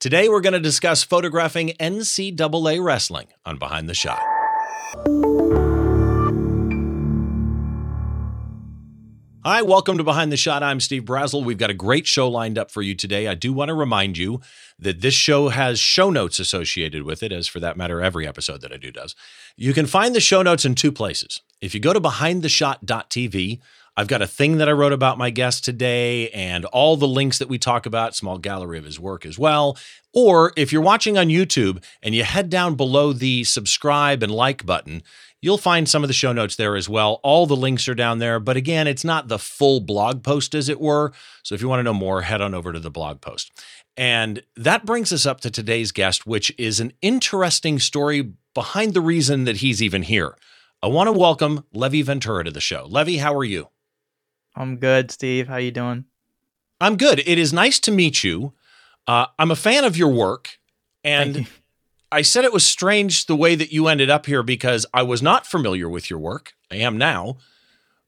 Today, we're going to discuss photographing NCAA wrestling on Behind the Shot. Hi, welcome to Behind the Shot. I'm Steve Brazel. We've got a great show lined up for you today. I do want to remind you that this show has show notes associated with it, as for that matter, every episode that I do does. You can find the show notes in two places. If you go to behindtheshot.tv, I've got a thing that I wrote about my guest today and all the links that we talk about, small gallery of his work as well. Or if you're watching on YouTube and you head down below the subscribe and like button, you'll find some of the show notes there as well. All the links are down there, but again, it's not the full blog post as it were. So if you want to know more, head on over to the blog post. And that brings us up to today's guest, which is an interesting story behind the reason that he's even here. I want to welcome Levi Ventura to the show. Levi, how are you? I'm good, Steve. How you doing? I'm good. It is nice to meet you. I'm a fan of your work, and I said it was strange the way that you ended up here because I was not familiar with your work. I am now,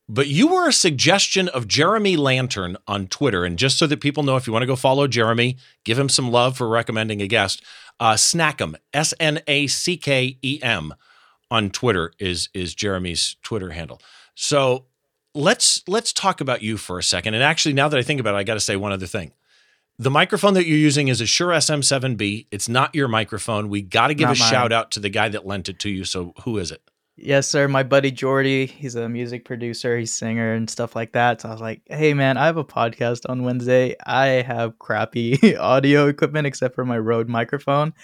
but you were a suggestion of Jeremy Lantern on Twitter, and just so that people know, if you want to go follow Jeremy, give him some love for recommending a guest. Snackem, S-N-A-C-K-E-M on Twitter is Jeremy's Twitter handle. So Let's talk about you for a second. And actually, now that I think about it, I got to say one other thing. The microphone that you're using is a Shure SM7B. It's not your microphone. We got to give shout out to the guy that lent it to you. So who is it? Yes, sir. My buddy, Jordy. He's a music producer. He's singer and stuff like that. So I was like, hey, man, I have a podcast on Wednesday. I have crappy audio equipment except for my Rode microphone.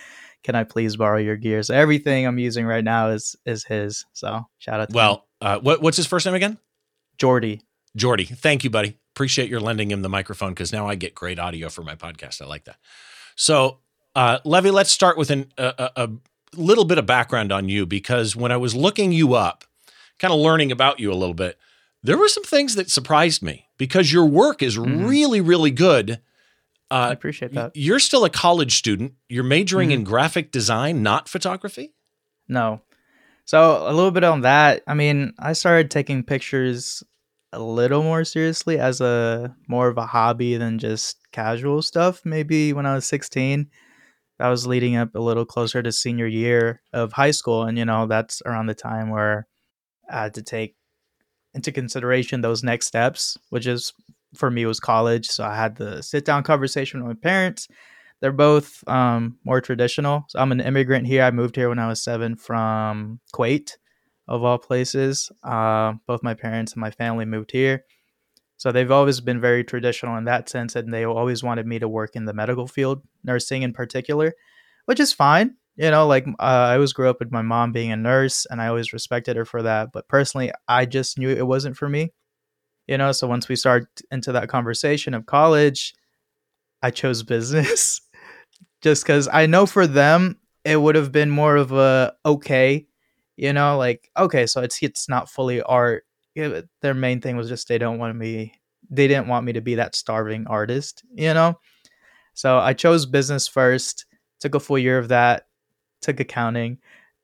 Can I please borrow your gear? So everything I'm using right now is his. So shout out to him. Well, what's his first name again? Jordy. Thank you, buddy. Appreciate your lending him the microphone because now I get great audio for my podcast. I like that. So, Levi, let's start with a little bit of background on you because when I was looking you up, kind of learning about you a little bit, there were some things that surprised me because your work is really, really good. I appreciate that. You're still a college student. You're majoring in graphic design, not photography? No. So a little bit on that. I mean, I started taking pictures a little more seriously as more of a hobby than just casual stuff. Maybe when I was 16, that was leading up a little closer to senior year of high school. And, you know, that's around the time where I had to take into consideration those next steps, which is for me was college. So I had the sit down conversation with my parents. They're both more traditional. So I'm an immigrant here. I moved here when I was 7 from Kuwait, of all places. Both my parents and my family moved here. So they've always been very traditional in that sense. And they always wanted me to work in the medical field, nursing in particular, which is fine. You know, like I always grew up with my mom being a nurse and I always respected her for that. But personally, I just knew it wasn't for me. You know, so once we start into that conversation of college, I chose business. Just because I know for them, it would have been more of a, okay, you know, like, okay, so it's not fully art. Yeah, their main thing was just they didn't want me to be that starving artist, you know? So I chose business first, took a full year of that, took accounting.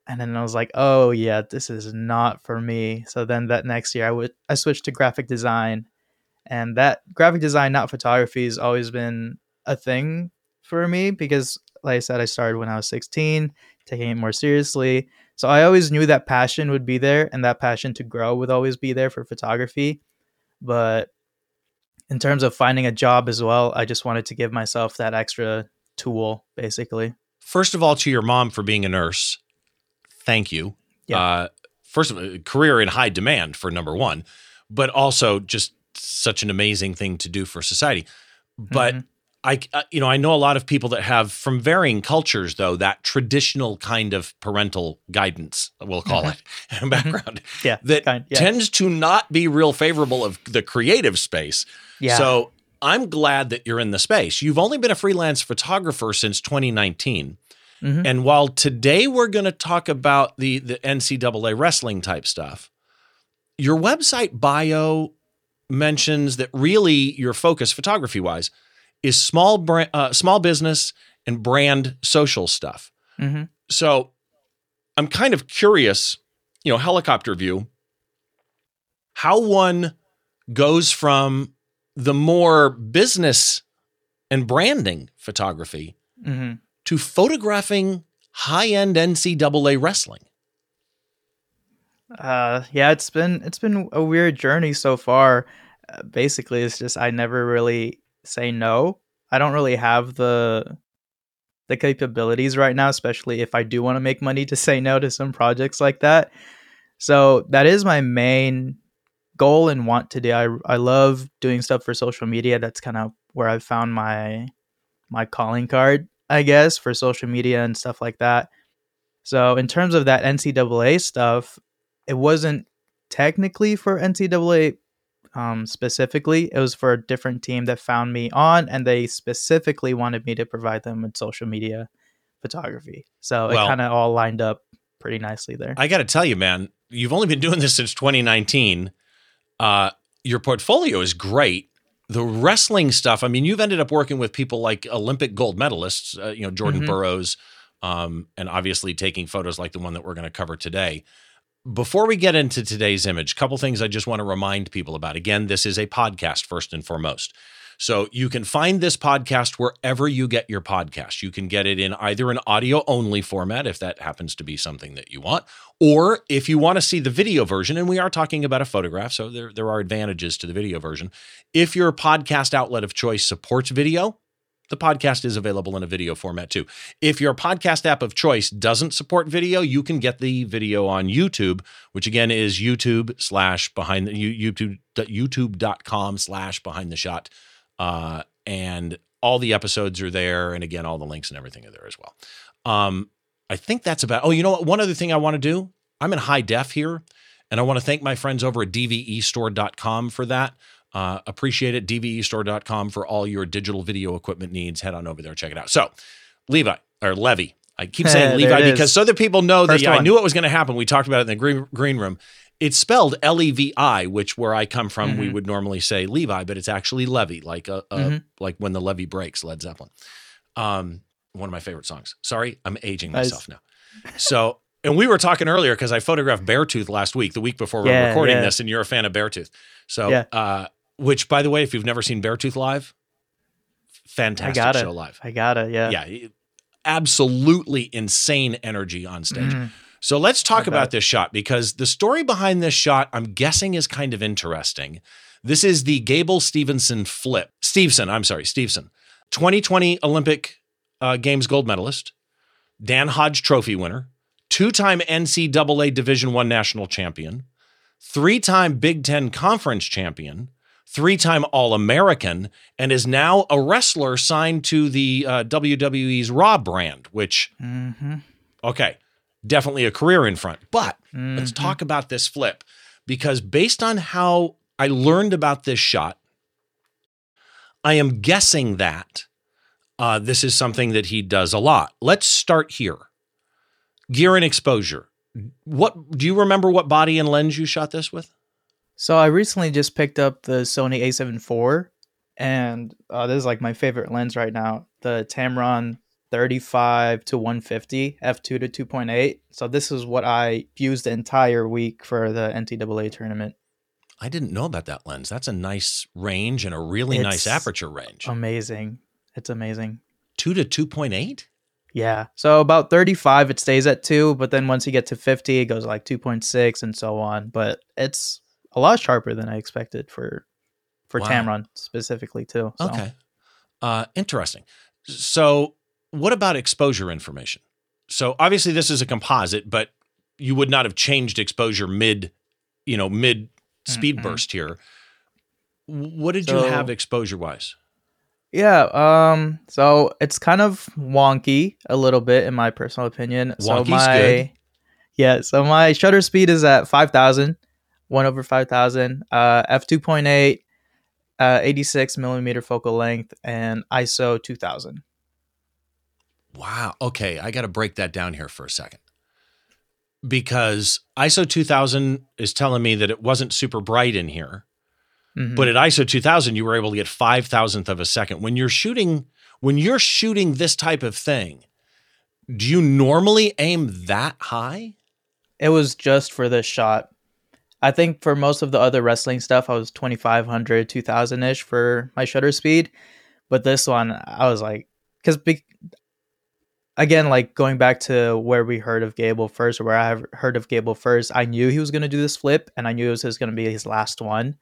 And then I was like, oh yeah, this is not for me. So then that next year I switched to graphic design, and that graphic design, not photography, has always been a thing for me because, like I said, I started when I was 16, taking it more seriously. So I always knew that passion would be there, and that passion to grow would always be there for photography. But in terms of finding a job as well, I just wanted to give myself that extra tool, basically. First of all, to your mom for being a nurse, thank you. Yeah. First of all, career in high demand for number one, but also just such an amazing thing to do for society. But I know a lot of people that have, from varying cultures, though, that traditional kind of parental guidance, we'll call it, background, tends to not be real favorable of the creative space. Yeah. So I'm glad that you're in the space. You've only been a freelance photographer since 2019. Mm-hmm. And while today we're going to talk about the NCAA wrestling type stuff, your website bio mentions that really your focus, photography-wise, is small business and brand social stuff. Mm-hmm. So I'm kind of curious, you know, helicopter view, how one goes from the more business and branding photography mm-hmm. to photographing high-end NCAA wrestling? Yeah, it's been a weird journey so far. Basically, it's just I never really say no. I don't really have the capabilities right now, especially if I do want to make money, to say no to some projects like that. So that is my main goal and want to do. I love doing stuff for social media. That's kind of where I've found my calling card, I guess, for social media and stuff like that. So in terms of that NCAA stuff, it wasn't technically for NCAA specifically. It was for a different team that found me on, and they specifically wanted me to provide them with social media photography. So it kind of all lined up pretty nicely there. I got to tell you, man, you've only been doing this since 2019. Your portfolio is great. The wrestling stuff, I mean, you've ended up working with people like Olympic gold medalists, Jordan mm-hmm. Burroughs, and obviously taking photos like the one that we're going to cover today. Before we get into today's image, a couple things I just want to remind people about. Again, this is a podcast first and foremost. So you can find this podcast wherever you get your podcast. You can get it in either an audio-only format, if that happens to be something that you want, or if you want to see the video version, and we are talking about a photograph, so there are advantages to the video version. If your podcast outlet of choice supports video, the podcast is available in a video format too. If your podcast app of choice doesn't support video, you can get the video on YouTube, which again is youtube.com/behindtheshot. And all the episodes are there. And again, all the links and everything are there as well. I think that's about, one other thing I want to do, I'm in high def here, and I want to thank my friends over at DVEStore.com for that. Appreciate it. DVEStore.com for all your digital video equipment needs. Head on over there, check it out. So Levi, I keep saying Levi because so that people know that I knew what was going to happen. We talked about it in the green room. It's spelled Levi, which where I come from, mm-hmm. we would normally say Levi, but it's actually Levy, like mm-hmm. like when the levee breaks, Led Zeppelin. One of my favorite songs. Sorry, I'm aging myself now. So, and we were talking earlier because I photographed Beartooth last week, the week before we were recording this, and you're a fan of Beartooth. So, which, by the way, if you've never seen Beartooth live, fantastic show live. I got it, yeah. Yeah, absolutely insane energy on stage. Mm-hmm. So let's talk about this shot, because the story behind this shot, I'm guessing, is kind of interesting. This is the Gable Steveson flip. Steveson. 2020 Olympic Games gold medalist, Dan Hodge trophy winner, two-time NCAA Division I national champion, three-time Big Ten conference champion, three-time All-American, and is now a wrestler signed to the WWE's Raw brand, which, mm-hmm. okay, definitely a career in front. But mm-hmm. let's talk about this flip, because based on how I learned about this shot, I am guessing that this is something that he does a lot. Let's start here. Gear and exposure. What do you remember what body and lens you shot this with? So I recently just picked up the Sony a7 IV, and this is like my favorite lens right now, the Tamron 35-150 f2 to 2.8. So this is what I used the entire week for the NCAA tournament. I didn't know about that lens. That's a nice range and a really nice aperture range. Amazing. It's amazing. 2 to 2.8? Yeah. So about 35, it stays at 2, but then once you get to 50, it goes like 2.6 and so on. But it's a lot sharper than I expected for Tamron specifically too. So. Okay. Interesting. So what about exposure information? So obviously this is a composite, but you would not have changed exposure mid speed mm-hmm. burst here. What did you have exposure wise? Yeah. So it's kind of wonky a little bit in my personal opinion. Wonky's good. Yeah. So my shutter speed is at 5,000. 1/5,000, f2.8, 86 millimeter focal length, and ISO 2000. Wow. Okay. I got to break that down here for a second, because ISO 2000 is telling me that it wasn't super bright in here, mm-hmm. but at ISO 2000, you were able to get 5,000th of a second. When you're shooting this type of thing, do you normally aim that high? It was just for this shot. I think for most of the other wrestling stuff, I was 2,500, 2,000-ish for my shutter speed. But this one, I was like, because again, like going back to where we heard of Gable first, or where I heard of Gable first, I knew he was going to do this flip, and I knew it was going to be his last one.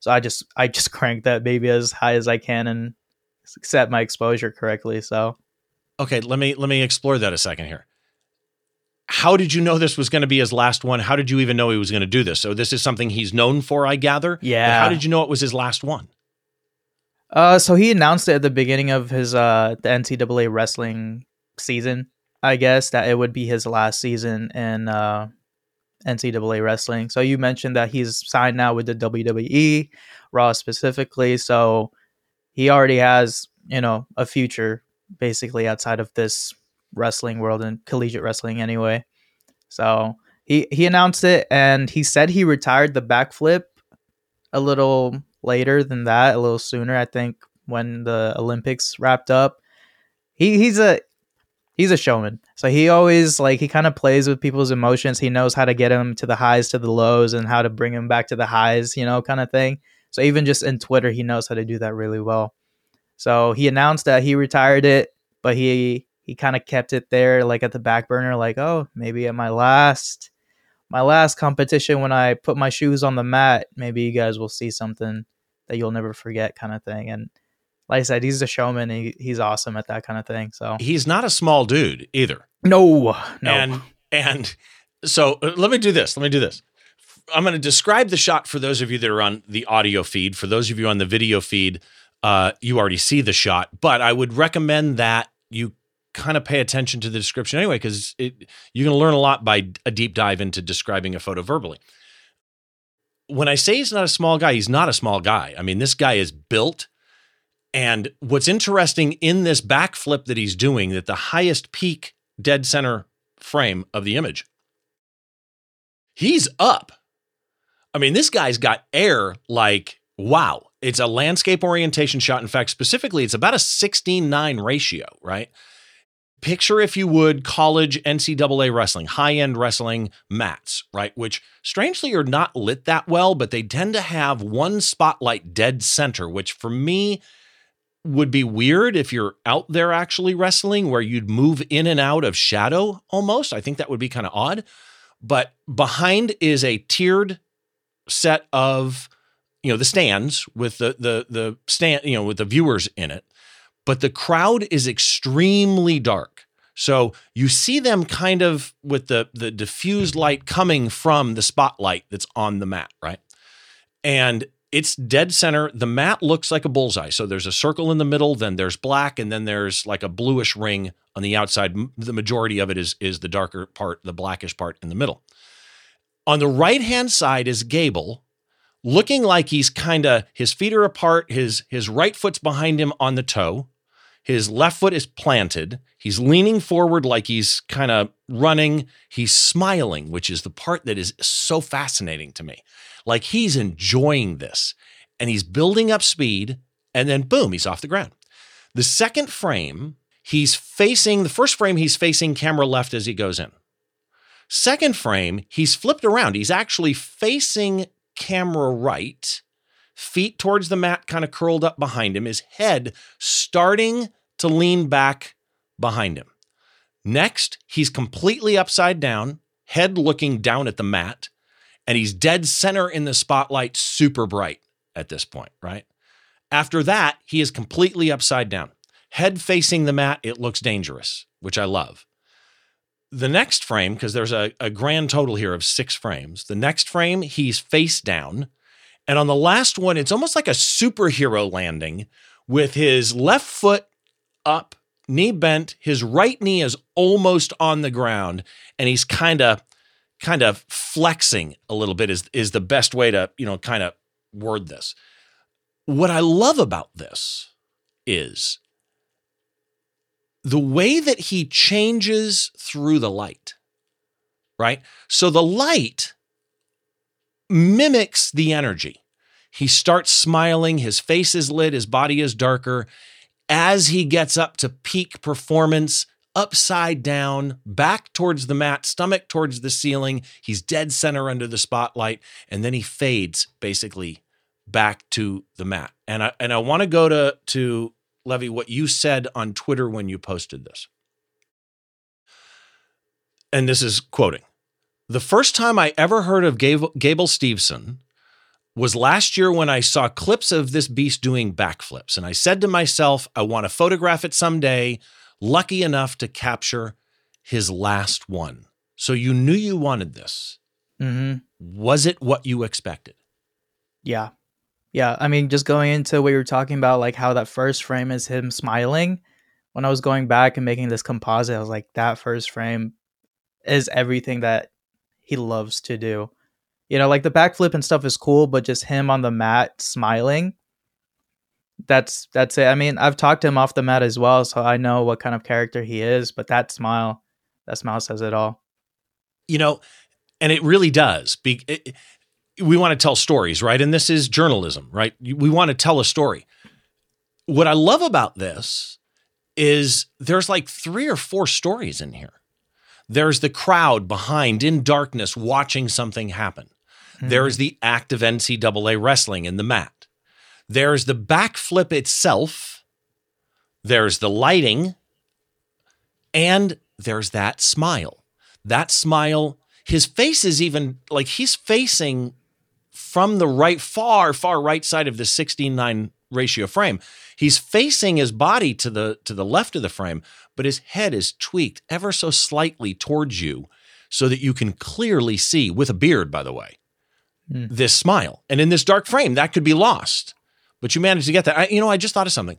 So I just cranked that baby as high as I can and set my exposure correctly. So, okay, let me explore that a second here. How did you know this was going to be his last one? How did you even know he was going to do this? So this is something he's known for, I gather. Yeah. How did you know it was his last one? So he announced it at the beginning of his the NCAA wrestling season, I guess, that it would be his last season in NCAA wrestling. So you mentioned that he's signed now with the WWE, Raw specifically. So he already has, you know, a future basically outside of this wrestling world and collegiate wrestling anyway. So he announced it, and he said he retired the backflip a little later than that, a little sooner, I think, when the Olympics wrapped up. He's a showman. So he always, like, he kind of plays with people's emotions. He knows how to get him to the highs, to the lows, and how to bring him back to the highs, you know, kind of thing. So even just in Twitter, he knows how to do that really well. So he announced that he retired it, but he kind of kept it there, like at the back burner, like, oh, maybe at my last competition, when I put my shoes on the mat, maybe you guys will see something that you'll never forget, kind of thing. And like I said, he's a showman. He's awesome at that kind of thing. So he's not a small dude either. No. And so let me do this. I'm going to describe the shot for those of you that are on the audio feed. For those of you on the video feed, you already see the shot, but I would recommend that you kind of pay attention to the description anyway, because you're going to learn a lot by a deep dive into describing a photo verbally. When I say he's not a small guy, he's not a small guy. I mean, this guy is built. And what's interesting in this backflip that he's doing, that the highest peak dead center frame of the image, he's up. I mean, this guy's got air like, wow. It's a landscape orientation shot. In fact, specifically, it's about a 16:9 ratio, right? Picture, if you would, college NCAA wrestling, high-end wrestling mats, right? Which strangely are not lit that well, but they tend to have one spotlight dead center, which for me would be weird if you're out there actually wrestling, where you'd move in and out of shadow almost. I think that would be kind of odd. But behind is a tiered set of, you know, the stands with the stand, you know, with the viewers in it. But the crowd is extremely dark. So you see them kind of with the diffused light coming from the spotlight that's on the mat, right? And it's dead center. The mat looks like a bullseye. So there's a circle in the middle, then there's black, and then there's like a bluish ring on the outside. The majority of it is the darker part, the blackish part in the middle. On the right-hand side is Gable, looking like he's kind of, his feet are apart, his right foot's behind him on the toe, his left foot is planted, he's leaning forward like he's kind of running, he's smiling, which is the part that is so fascinating to me. Like, he's enjoying this, and he's building up speed, and then boom, he's off the ground. The second frame, the first frame he's facing camera left as he goes in. Second frame, he's flipped around. He's actually facing camera right, feet towards the mat, kind of curled up behind him, his head starting to lean back behind him. Next, he's completely upside down, head looking down at the mat, and he's dead center in the spotlight, super bright at this point, right? After that, he is completely upside down, head facing the mat. It looks dangerous, which I love. The next frame, because there's a grand total here of 6 frames. The next frame, he's face down. And on the last one, it's almost like a superhero landing with his left foot up, knee bent. His right knee is almost on the ground, and he's kind of flexing a little bit is the best way to, you know, kind of word this. What I love about this is the way that he changes through the light, right? So the light mimics the energy. He starts smiling, his face is lit, his body is darker. As he gets up to peak performance, upside down, back towards the mat, stomach towards the ceiling, he's dead center under the spotlight, and then he fades basically back to the mat. And I want to go to Levy, what you said on Twitter when you posted this. and this is quoting, the first time I ever heard of Gable Steveson was last year when I saw clips of this beast doing backflips. And I said to myself, I want to photograph it someday, lucky enough to capture his last one. So you knew you wanted this. Mm-hmm. Was it what you expected? Yeah. Yeah. I mean, just going into what you were talking about, like how that first frame is him smiling. When I was going back and making this composite, I was like, that first frame is everything that he loves to do. You know, like the backflip and stuff is cool, but just him on the mat smiling, that's it. I mean, I've talked to him off the mat as well, so I know what kind of character he is, but that smile says it all. You know, and it really does. We want to tell stories, right? And this is journalism, right? We want to tell a story. What I love about this is there's like 3 or 4 stories in here. There's the crowd behind in darkness watching something happen. Mm-hmm. There's the act of NCAA wrestling in the mat. There's the backflip itself. There's the lighting. And there's that smile. That smile, his face is even like he's facing from the right, far right side of the 16:9 ratio frame. He's facing his body to the left of the frame, but his head is tweaked ever so slightly towards you so that you can clearly see, with a beard, by the way, this smile. And in this dark frame, that could be lost, but you managed to get that. I just thought of something.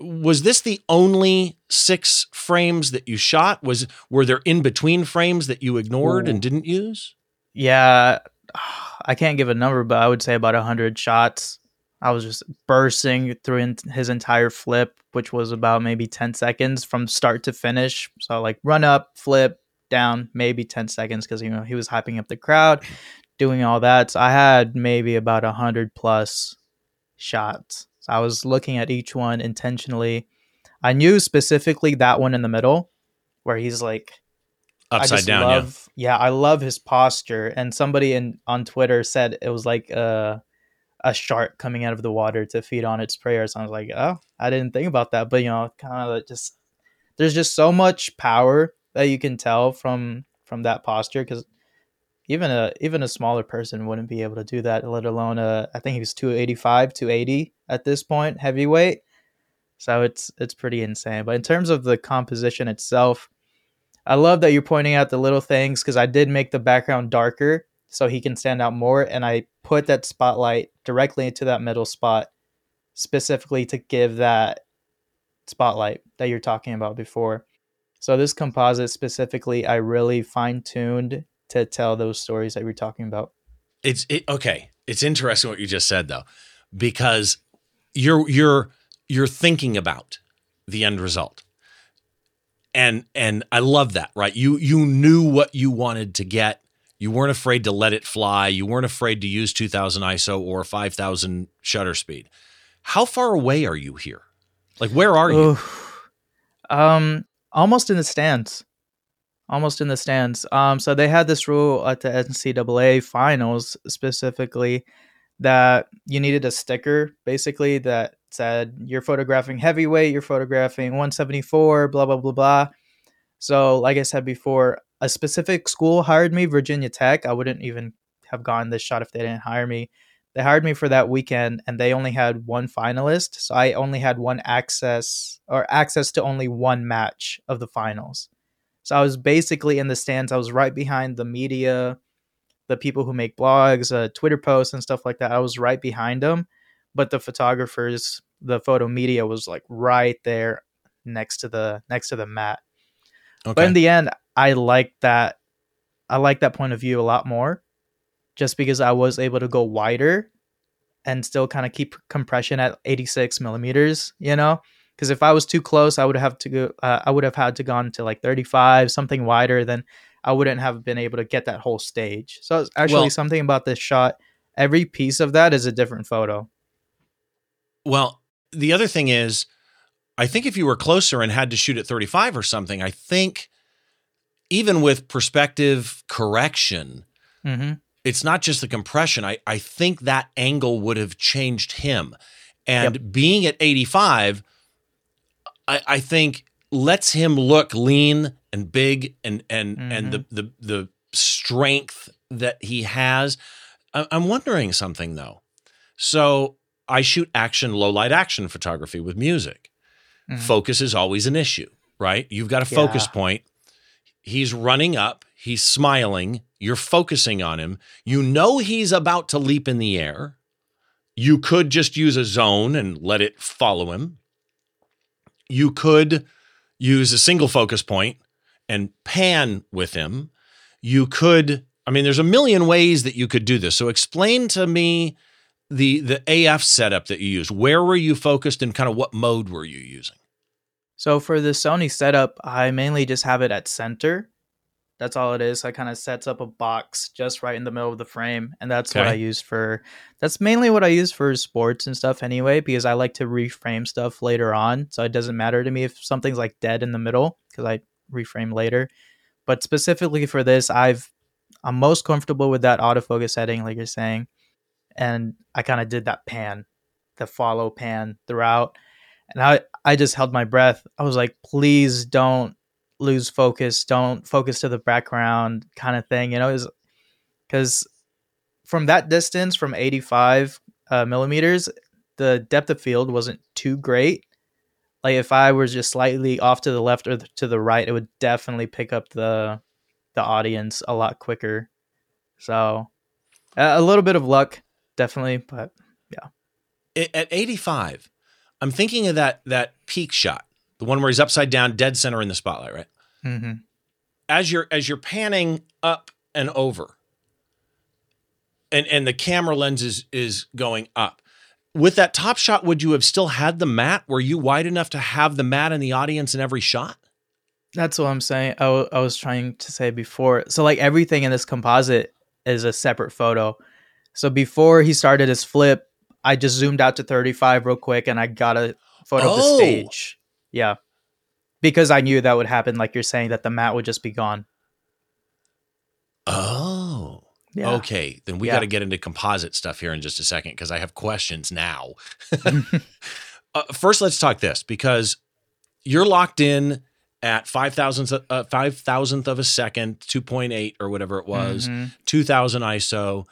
Was this the only 6 frames that you shot? Were there in-between frames that you ignored and didn't use? Yeah, I can't give a number, but I would say about 100 shots. I was just bursting through his entire flip, which was about maybe 10 seconds from start to finish. So like run up, flip, down, maybe 10 seconds because, you know, he was hyping up the crowd, doing all that. So I had maybe about 100 plus shots. So I was looking at each one intentionally. I knew specifically that one in the middle where he's like upside down. I love his posture. And somebody on Twitter said it was like a shark coming out of the water to feed on its prey. So I was like, oh, I didn't think about that. But, you know, kind of just, there's just so much power that you can tell from that posture. Cause even a smaller person wouldn't be able to do that, let alone I think he was 285, 280 at this point, heavyweight. So it's pretty insane. But in terms of the composition itself, I love that you're pointing out the little things. Cause I did make the background darker so he can stand out more. And I put that spotlight directly into that middle spot specifically to give that spotlight that you're talking about before. So this composite specifically, I really fine-tuned to tell those stories that we're talking about. Okay. It's interesting what you just said though, because you're thinking about the end result. And I love that, right? You knew what you wanted to get. You weren't afraid to let it fly. You weren't afraid to use 2000 ISO or 5000 shutter speed. How far away are you here? Like, where are you? Almost in the stands. So they had this rule at the NCAA finals specifically that you needed a sticker basically that said you're photographing heavyweight, you're photographing 174, blah, blah, blah, blah. So like I said before, a specific school hired me, Virginia Tech. I wouldn't even have gotten this shot if they didn't hire me. They hired me for that weekend, and they only had one finalist. So I only had access to only one match of the finals. So I was basically in the stands. I was right behind the media, the people who make blogs, Twitter posts, and stuff like that. I was right behind them. But the photographers, the photo media was like right there next to the mat. Okay. But in the end, I like that point of view a lot more just because I was able to go wider and still kind of keep compression at 86 millimeters, you know, because if I was too close, I would have had to gone to like 35, something wider, then I wouldn't have been able to get that whole stage. So it's actually something about this shot. Every piece of that is a different photo. Well, the other thing is, I think if you were closer and had to shoot at 35 or something, I think even with perspective correction, it's not just the compression. I think that angle would have changed him. And being at 85, I think lets him look lean and big and the strength that he has. I'm wondering something though. So I shoot action, low light action photography with music. Mm-hmm. Focus is always an issue, right? You've got a focus point. He's running up, he's smiling, you're focusing on him. You know he's about to leap in the air. You could just use a zone and let it follow him. You could use a single focus point and pan with him. You could, I mean, there's a million ways that you could do this. So explain to me the AF setup that you used. Where were you focused and kind of what mode were you using? So for the Sony setup, I mainly just have it at center. That's all it is. So I kind of sets up a box just right in the middle of the frame. And that's what I use for, that's mainly what I use for sports and stuff anyway, because I like to reframe stuff later on. So it doesn't matter to me if something's like dead in the middle because I reframe later. But specifically for this, I'm most comfortable with that autofocus setting, like you're saying. And I kind of did that pan, the follow pan throughout. And I just held my breath. I was like, please don't lose focus. Don't focus to the background kind of thing. You know, is because from that distance, from 85 millimeters, the depth of field wasn't too great. Like if I was just slightly off to the left or to the right, it would definitely pick up the audience a lot quicker. So a little bit of luck, definitely. But yeah. At 85, I'm thinking of that peak shot, the one where he's upside down, dead center in the spotlight, right? Mm-hmm. As you're panning up and over, and the camera lens is going up. With that top shot, would you have still had the mat? Were you wide enough to have the mat and the audience in every shot? That's what I'm saying. I was trying to say before. So like everything in this composite is a separate photo. So before he started his flip, I just zoomed out to 35 real quick and I got a photo of the stage. Yeah, because I knew that would happen, like you're saying, that the mat would just be gone. Oh, yeah. Okay. Then we got to get into composite stuff here in just a second because I have questions now. First, let's talk this because you're locked in at 5,000th of a second, 2.8 or whatever it was, 2,000 ISO.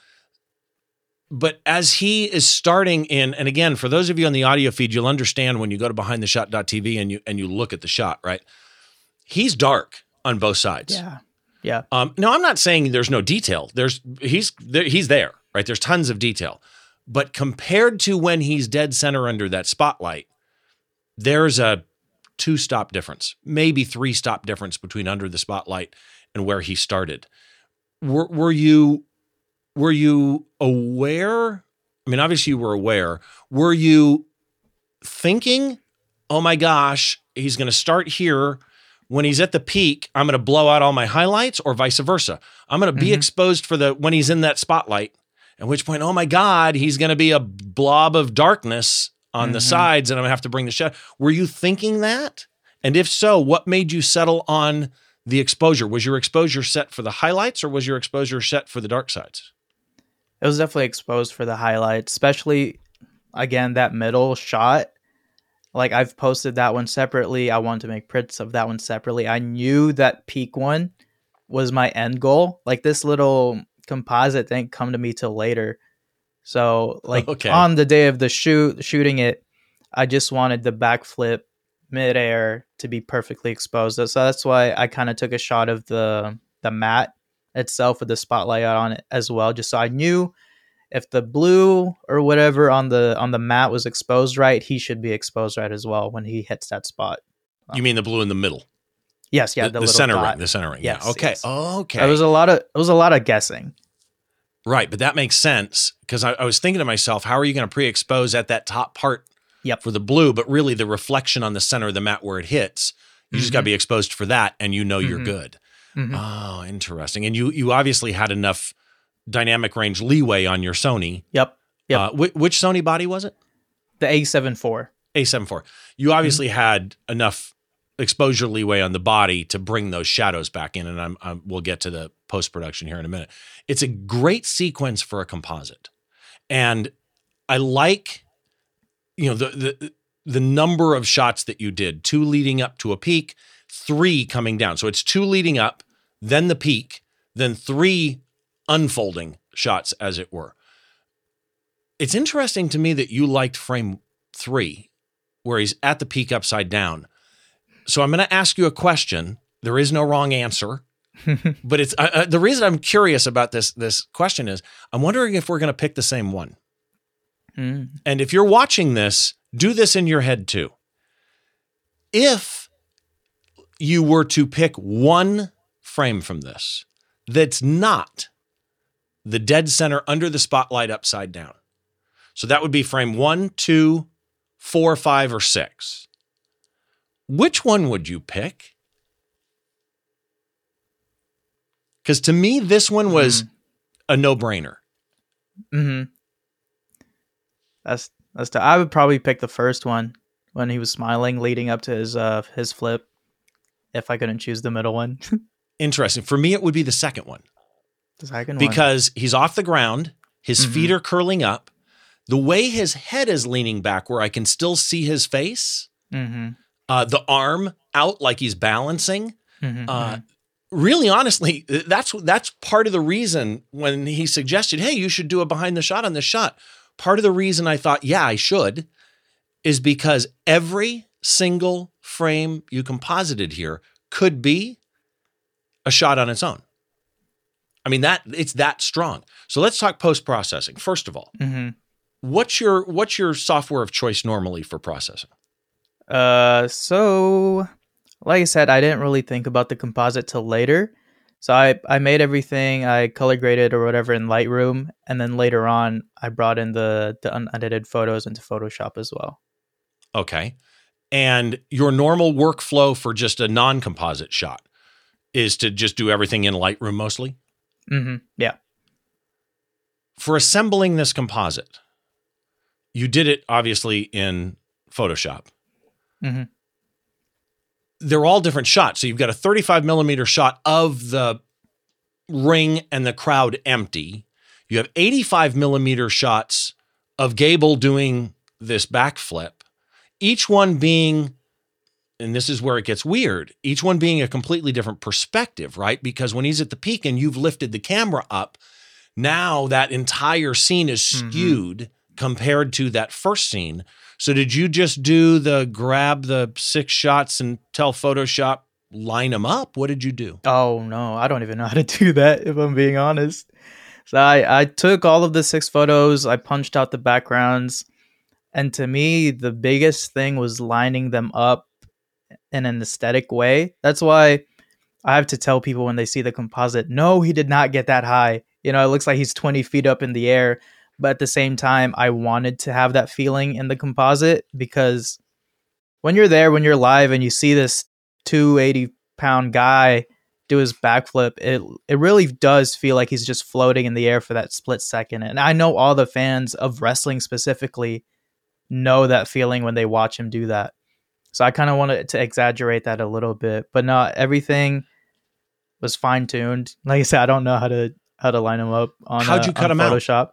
But as he is starting in, and again, for those of you on the audio feed, you'll understand when you go to behindtheshot.tv and you look at the shot, right? He's dark on both sides. Yeah, yeah. Now, I'm not saying there's no detail. He's there, right? There's tons of detail. But compared to when he's dead center under that spotlight, there's a 2-stop difference, maybe 3-stop difference between under the spotlight and where he started. Were you aware? I mean, obviously you were aware. Were you thinking, oh my gosh, he's going to start here. When he's at the peak, I'm going to blow out all my highlights, or vice versa. I'm going to be exposed for when he's in that spotlight, at which point, oh my God, he's going to be a blob of darkness on the sides and I'm going to have to bring the shot. Were you thinking that? And if so, what made you settle on the exposure? Was your exposure set for the highlights or was your exposure set for the dark sides? It was definitely exposed for the highlights, especially, again, that middle shot. Like, I've posted that one separately. I want to make prints of that one separately. I knew that peak one was my end goal. Like, this little composite didn't come to me till later. So, like, on the day of the shooting it, I just wanted the backflip midair to be perfectly exposed. So that's why I kind of took a shot of the mat itself with the spotlight on it as well, just so I knew if the blue or whatever on the mat was exposed right, he should be exposed right as well when he hits that spot. You mean the blue in the middle? Yes, yeah, the center dot. Ring, the center ring. Yes, yeah. Okay. Yes. Okay. It was a lot of guessing. Right, but that makes sense because I was thinking to myself, how are you going to pre-expose at that top part for the blue, but really the reflection on the center of the mat where it hits, you just got to be exposed for that and you know you're good. Mm-hmm. Oh, interesting. And you obviously had enough dynamic range leeway on your Sony. Yep. Which Sony body was it? The a7 IV. A7 IV. You obviously had enough exposure leeway on the body to bring those shadows back in. And we'll get to the post-production here in a minute. It's a great sequence for a composite. And I like, you know, the the number of shots that you did, 2 leading up to a peak, 3 coming down. So it's 2 leading up, then the peak, then 3 unfolding shots, as it were. It's interesting to me that you liked frame 3, where he's at the peak upside down. So I'm going to ask you a question. There is no wrong answer. But it's the reason I'm curious about this question is I'm wondering if we're going to pick the same one. Mm. And if you're watching this, do this in your head too. If you were to pick one frame from this that's not the dead center under the spotlight upside down. So that would be frame 1, 2, 4, 5, or 6. Which one would you pick? Because to me, this one was a no-brainer. Mm-hmm. That's I would probably pick the first one when he was smiling leading up to his flip if I couldn't choose the middle one. Interesting. For me, it would be the second one. The second one. Because he's off the ground. His feet are curling up. The way his head is leaning back where I can still see his face. Mm-hmm. The arm out like he's balancing. Mm-hmm. Really, honestly, that's part of the reason when he suggested, hey, you should do a behind the shot on this shot. Part of the reason I thought, yeah, I should, is because every single frame you composited here could be a shot on its own. I mean, it's that strong. So let's talk post-processing. First of all, what's your software of choice normally for processing? So... Like I said, I didn't really think about the composite till later. So I made everything, I color graded or whatever in Lightroom. And then later on, I brought in the unedited photos into Photoshop as well. Okay. And your normal workflow for just a non-composite shot is to just do everything in Lightroom mostly? Mm-hmm. Yeah. For assembling this composite, you did it obviously in Photoshop. Mm-hmm. They're all different shots. So you've got a 35 millimeter shot of the ring and the crowd empty. You have 85 millimeter shots of Gable doing this backflip, each one being, and this is where it gets weird, each one being a completely different perspective, right? Because when he's at the peak and you've lifted the camera up, now that entire scene is skewed compared to that first scene. So did you just do the grab the 6 shots and tell Photoshop, line them up? What did you do? Oh, no, I don't even know how to do that, if I'm being honest. So I took all of the 6 photos. I punched out the backgrounds. And to me, the biggest thing was lining them up in an aesthetic way. That's why I have to tell people when they see the composite, no, he did not get that high. You know, it looks like he's 20 feet up in the air. But at the same time, I wanted to have that feeling in the composite because when you're there, when you're live and you see this 280-pound guy do his backflip, it really does feel like he's just floating in the air for that split second. And I know all the fans of wrestling specifically know that feeling when they watch him do that. So I kind of wanted to exaggerate that a little bit. But no, everything was fine-tuned. Like I said, I don't know how to line him up on Photoshop. How'd you cut him out?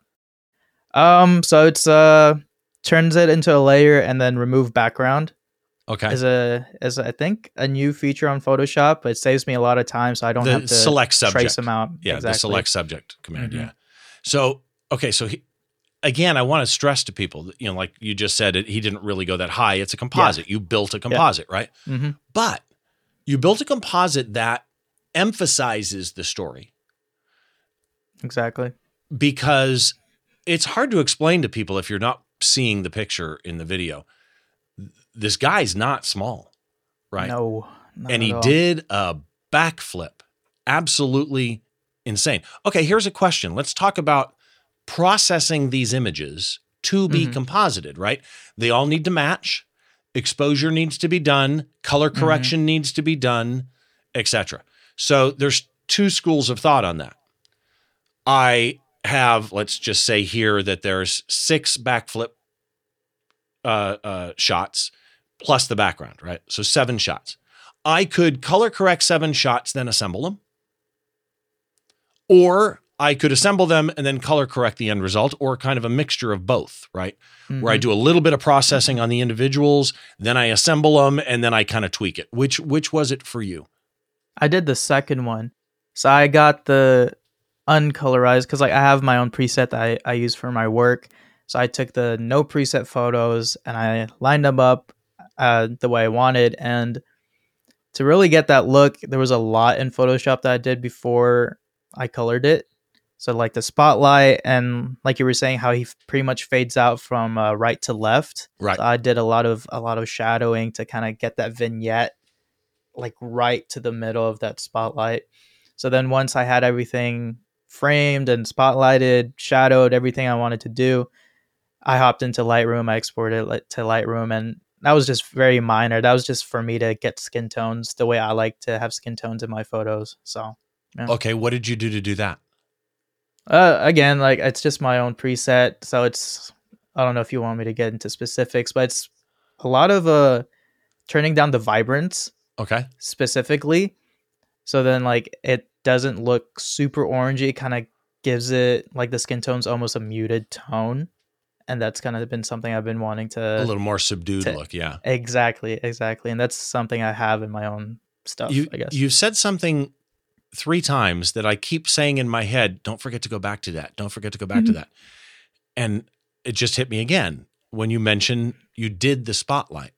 So it's turns it into a layer and then remove background. Okay. As I think a new feature on Photoshop, but it saves me a lot of time, so I don't have to select subject. Trace them out. Yeah, exactly. The select subject command. Mm-hmm. Yeah. So okay, so he, again, I want to stress to people that, you know, like you just said, he didn't really go that high. It's a composite. Yeah. You built a composite, right? Mm-hmm. But you built a composite that emphasizes the story. Exactly. Because it's hard to explain to people if you're not seeing the picture in the video. This guy's not small, right? No. And he did a backflip. Absolutely insane. Okay, here's a question. Let's talk about processing these images to be composited, right? They all need to match. Exposure needs to be done. Color correction needs to be done, etc. So there's 2 schools of thought on that. I have, let's just say here that there's 6 backflip shots plus the background, right? So 7 shots. I could color correct 7 shots, then assemble them. Or I could assemble them and then color correct the end result, or kind of a mixture of both, right? Mm-hmm. Where I do a little bit of processing on the individuals, then I assemble them, and then I kind of tweak it. Which was it for you? I did the second one. So I got the uncolorized, because like I have my own preset that I use for my work. So I took the no preset photos and I lined them up the way I wanted. And to really get that look, there was a lot in Photoshop that I did before I colored it. So like the spotlight, and like you were saying, how he pretty much fades out from right to left. Right. So I did a lot of shadowing to kind of get that vignette like right to the middle of that spotlight. So then once I had everything framed and spotlighted, shadowed, everything I wanted to do, I hopped into Lightroom. I exported it to Lightroom, and that was just very minor. That was just for me to get skin tones the way I like to have skin tones in my photos. So, yeah. Okay. What did you do to do that? Again, like it's just my own preset. So it's, I don't know if you want me to get into specifics, but it's a lot of turning down the vibrance. Okay. Specifically. So then like it doesn't look super orangey. It kind of gives it like the skin tone's almost a muted tone. And that's kind of been something I've been wanting to... A little more subdued look, yeah. Exactly. And that's something I have in my own stuff, I guess. You said something 3 times that I keep saying in my head, don't forget to go back to that. Don't forget to go back to that. And it just hit me again when you mentioned you did the spotlight.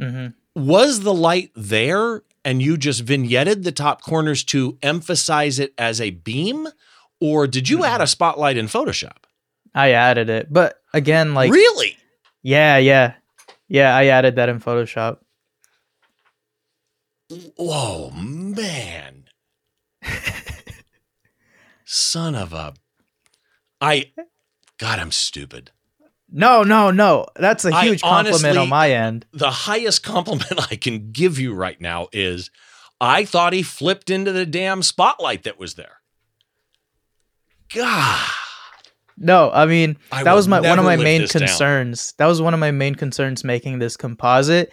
Mm-hmm. Was the light there and you just vignetted the top corners to emphasize it as a beam? Or did you add a spotlight in Photoshop? I added it, but again, like... Really? Yeah, I added that in Photoshop. Whoa, man. Son of a... God, I'm stupid. No. That's a huge compliment on my end. The highest compliment I can give you right now is, I thought he flipped into the damn spotlight that was there. God... No, I mean, that was one of my main concerns. That was one of my main concerns making this composite,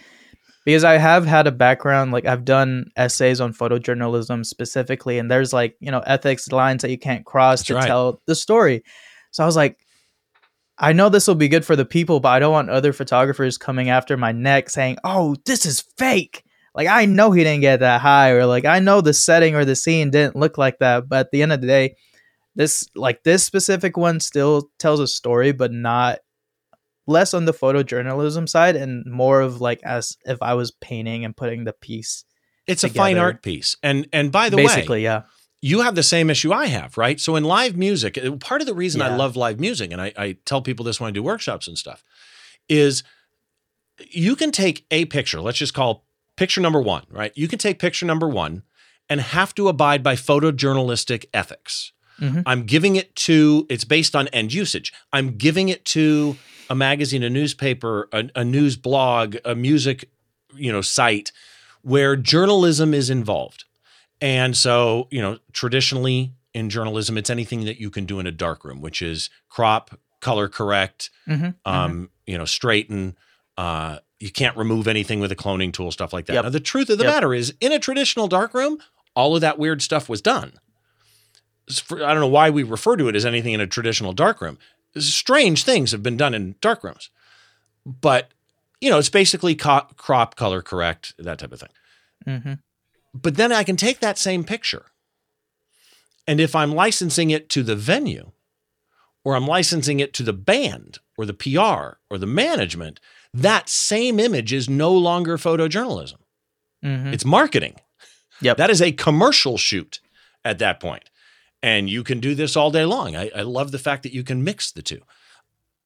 because I have had a background, like I've done essays on photojournalism specifically, and there's like, ethics lines that you can't cross to tell the story. So I was like, I know this will be good for the people, but I don't want other photographers coming after my neck saying, oh, this is fake. Like, I know he didn't get that high, or like, I know the setting or the scene didn't look like that. But at the end of the day, this specific one still tells a story, but not less on the photojournalism side and more of like as if I was painting and putting the piece. It's together. A fine art piece. And by the way, yeah, you have the same issue I have, right? So in live music, part of the reason I love live music, and I tell people this when I do workshops and stuff, is you can take a picture. Let's just call picture number 1, right? You can take picture number 1 and have to abide by photojournalistic ethics. Mm-hmm. I'm giving it to, it's based on end usage. I'm giving it to a magazine, a newspaper, a news blog, a music, site where journalism is involved. And so, traditionally in journalism, it's anything that you can do in a darkroom, which is crop, color correct, straighten. You can't remove anything with a cloning tool, stuff like that. Yep. Now, the truth of the matter is, in a traditional darkroom, all of that weird stuff was done. I don't know why we refer to it as anything in a traditional darkroom. Strange things have been done in darkrooms, but it's basically crop, color correct, that type of thing. Mm-hmm. But then I can take that same picture, and if I'm licensing it to the venue, or I'm licensing it to the band, or the PR, or the management, that same image is no longer photojournalism. Mm-hmm. It's marketing. Yep. That is a commercial shoot at that point. And you can do this all day long. I love the fact that you can mix the two.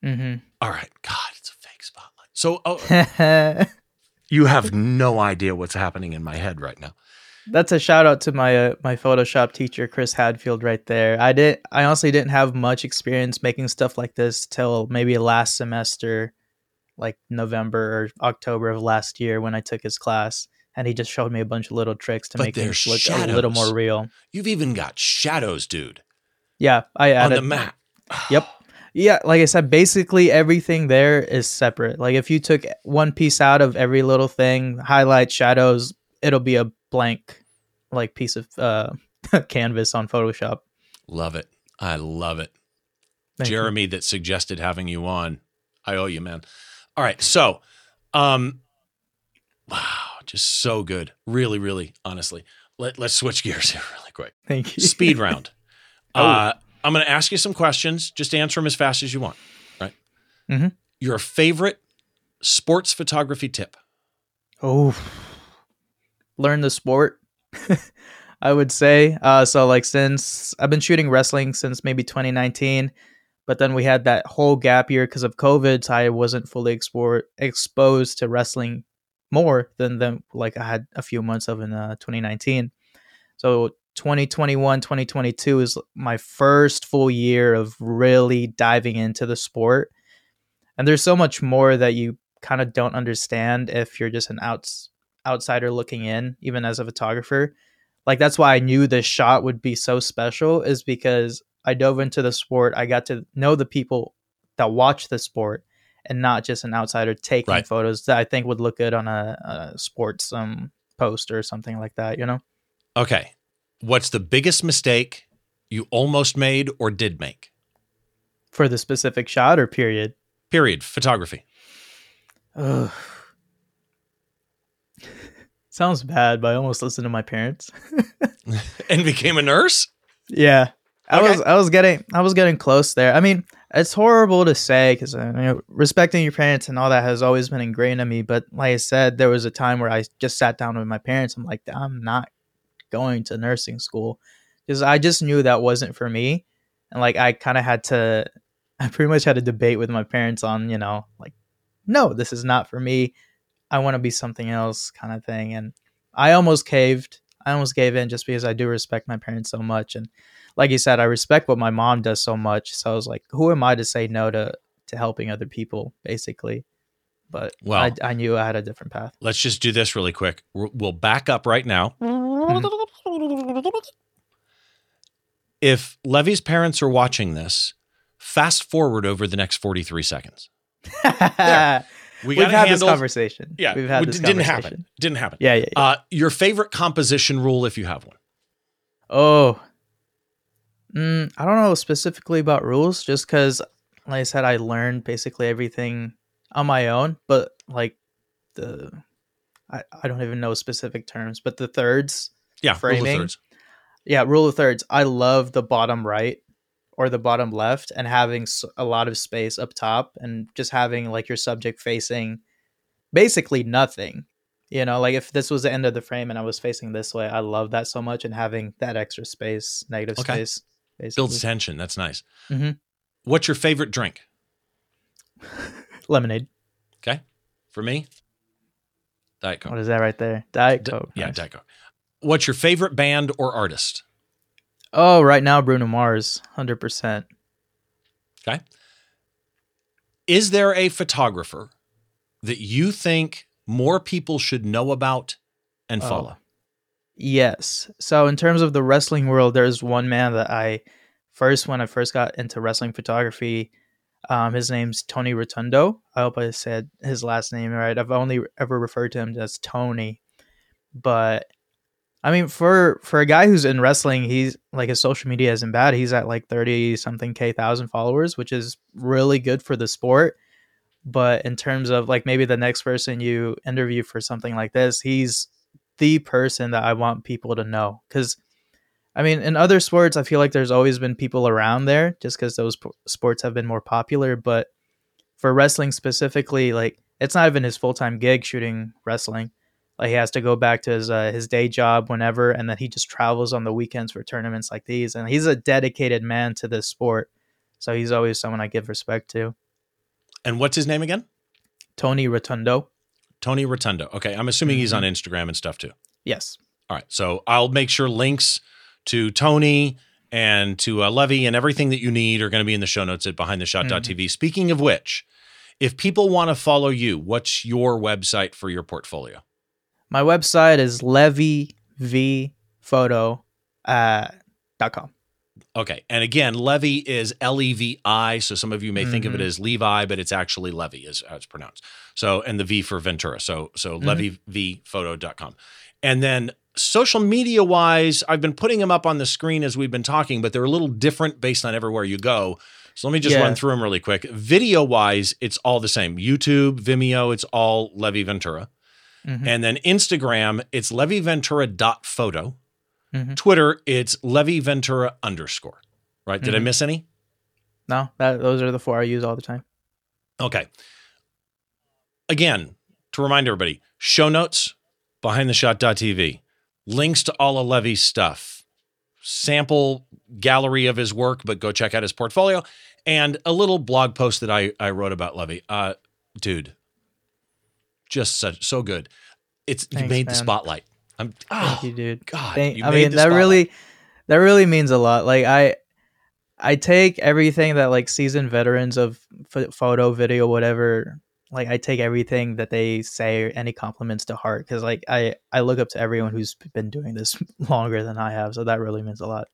Mm-hmm. All right. God, it's a fake spotlight. So you have no idea what's happening in my head right now. That's a shout out to my Photoshop teacher, Chris Hadfield, right there. I honestly didn't have much experience making stuff like this till maybe last semester, like November or October of last year when I took his class. And he just showed me a bunch of little tricks to make things look a little more real. You've even got shadows, dude. Yeah, I added. On the map. Yep. Yeah, like I said, basically everything there is separate. Like if you took one piece out of every little thing, highlights, shadows, it'll be a blank like piece of canvas on Photoshop. Love it. I love it. Thank Jeremy, you. That suggested having you on. I owe you, man. All right. So, wow, just so good. Really, really, honestly. Let's switch gears here really quick. Thank you. Speed round. I'm going to ask you some questions. Just answer them as fast as you want. Right. Mm-hmm. Your favorite sports photography tip? Oh, learn the sport. I would say. So like since I've been shooting wrestling since maybe 2019, but then we had that whole gap year because of COVID. So I wasn't fully exposed to wrestling more than like I had a few months of in 2019. So 2021, 2022 is my first full year of really diving into the sport. And there's so much more that you kind of don't understand if you're just an outsider looking in, even as a photographer. Like that's why I knew this shot would be so special, is because I dove into the sport. I got to know the people that watch the sport and not just an outsider taking right. photos that I think would look good on a sports post or something like that, you know? Okay. What's the biggest mistake you almost made or did make? For the specific shot or period? Period. Photography. Ugh. Sounds bad, but I almost listened to my parents. And became a nurse? Yeah. I was getting close there. I mean, it's horrible to say because respecting your parents and all that has always been ingrained in me. But like I said, there was a time where I just sat down with my parents. I'm like, I'm not going to nursing school because I just knew that wasn't for me. And like I pretty much had a debate with my parents on, like, no, this is not for me. I want to be something else kind of thing. And I almost caved. I almost gave in just because I do respect my parents so much. And like you said, I respect what my mom does so much. So I was like, who am I to say no to helping other people, basically? But well, I knew I had a different path. Let's just do this really quick. We'll back up right now. Mm-hmm. If Levi's parents are watching this, fast forward over the next 43 seconds. We've had this conversation. Yeah. We've had this conversation. Didn't happen. Yeah. Your favorite composition rule, if you have one. Oh, I don't know specifically about rules, just because, like I said, I learned basically everything on my own, but like I don't even know specific terms, but the thirds. Yeah. Framing. Rule of thirds. Yeah. Rule of thirds. I love the bottom right or the bottom left, and having a lot of space up top, and just having like your subject facing basically nothing, like if this was the end of the frame and I was facing this way, I love that so much. And having that extra space, negative okay. space, basically. Builds tension. That's nice. Mm-hmm. What's your favorite drink? Lemonade. Okay. For me, Diet Coke. What is that right there? Diet Coke. Yeah. Nice. Diet Coke. What's your favorite band or artist? Oh, right now, Bruno Mars, 100%. Okay. Is there a photographer that you think more people should know about and follow? Yes. So in terms of the wrestling world, there's one man that when I first got into wrestling photography, his name's Tony Rotundo. I hope I said his last name right. I've only ever referred to him as Tony, but... I mean, for a guy who's in wrestling, he's like, his social media isn't bad. He's at like 30 something K thousand followers, which is really good for the sport. But in terms of like maybe the next person you interview for something like this, he's the person that I want people to know. Because I mean, in other sports, I feel like there's always been people around there just because those sports have been more popular. But for wrestling specifically, like it's not even his full-time gig shooting wrestling. Like he has to go back to his day job whenever, and then he just travels on the weekends for tournaments like these. And he's a dedicated man to this sport, so he's always someone I give respect to. And what's his name again? Tony Rotundo. Tony Rotundo. Okay, I'm assuming he's on Instagram and stuff too. Yes. All right, so I'll make sure links to Tony and to Levy and everything that you need are going to be in the show notes at BehindTheShot.tv. Mm-hmm. Speaking of which, if people want to follow you, what's your website for your portfolio? My website is levyvphoto.com. Okay. And again, Levy is Levi. So some of you may think of it as Levi, but it's actually Levy is how it's pronounced. So, and the V for Ventura. So levyvphoto.com. And then Social media-wise, I've been putting them up on the screen as we've been talking, but they're a little different based on everywhere you go. So let me just run through them really quick. Video-wise, it's all the same. YouTube, Vimeo, it's all Levi Ventura. Mm-hmm. And then Instagram, it's leviventura.photo. Mm-hmm. Twitter, it's leviventura_. Right? Did I miss any? No, those are the four I use all the time. Okay. Again, to remind everybody, show notes, behindtheshot.tv, links to all of Levi's stuff, sample gallery of his work, but go check out his portfolio, and a little blog post that I wrote about Levi. Dude, just so good. Thanks, you made the spotlight. Thank you, dude. God, you made the spotlight. That really means a lot. Like I take everything that like seasoned veterans of photo, video, whatever. Like I take everything that they say, any compliments to heart. Cause like I look up to everyone who's been doing this longer than I have. So that really means a lot.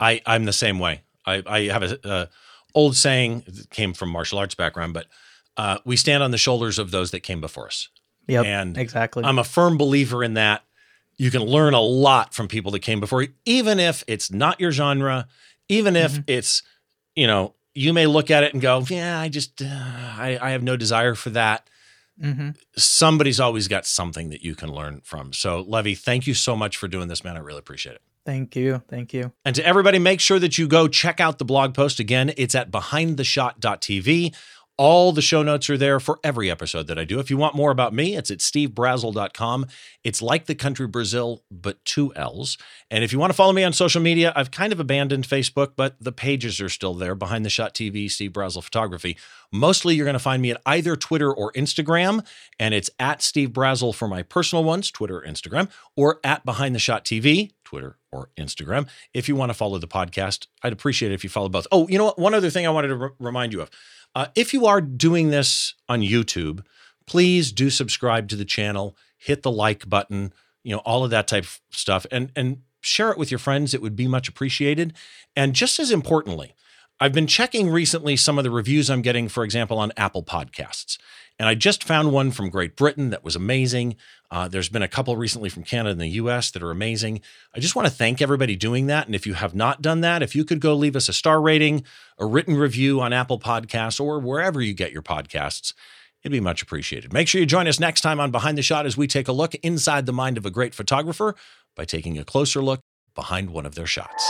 I'm the same way. I have a old saying that came from martial arts background, but we stand on the shoulders of those that came before us. Yep, and exactly. I'm a firm believer in that. You can learn a lot from people that came before you, even if it's not your genre. Even if it's, you know, you may look at it and go, yeah, I just, I have no desire for that. Mm-hmm. Somebody's always got something that you can learn from. So Levi, thank you so much for doing this, man. I really appreciate it. Thank you. Thank you. And to everybody, make sure that you go check out the blog post. Again, it's at behindtheshot.tv. All the show notes are there for every episode that I do. If you want more about me, it's at stevebrazel.com. It's like the country Brazil, but 2 L's. And if you want to follow me on social media, I've kind of abandoned Facebook, but the pages are still there. Behind the Shot TV, Steve Brazel Photography. Mostly you're going to find me at either Twitter or Instagram. And it's at Steve Brazel for my personal ones, Twitter or Instagram, or at Behind the Shot TV, Twitter or Instagram. If you want to follow the podcast, I'd appreciate it if you follow both. Oh, you know what? One other thing I wanted to remind you of. If you are doing this on YouTube, please do subscribe to the channel, hit the like button, you know, all of that type of stuff, and share it with your friends. It would be much appreciated. And just as importantly, I've been checking recently some of the reviews I'm getting, for example, on Apple Podcasts. And I just found one from Great Britain that was amazing. There's been a couple recently from Canada and the US that are amazing. I just want to thank everybody doing that. And if you have not done that, if you could go leave us a star rating, a written review on Apple Podcasts or wherever you get your podcasts, it'd be much appreciated. Make sure you join us next time on Behind the Shot as we take a look inside the mind of a great photographer by taking a closer look behind one of their shots.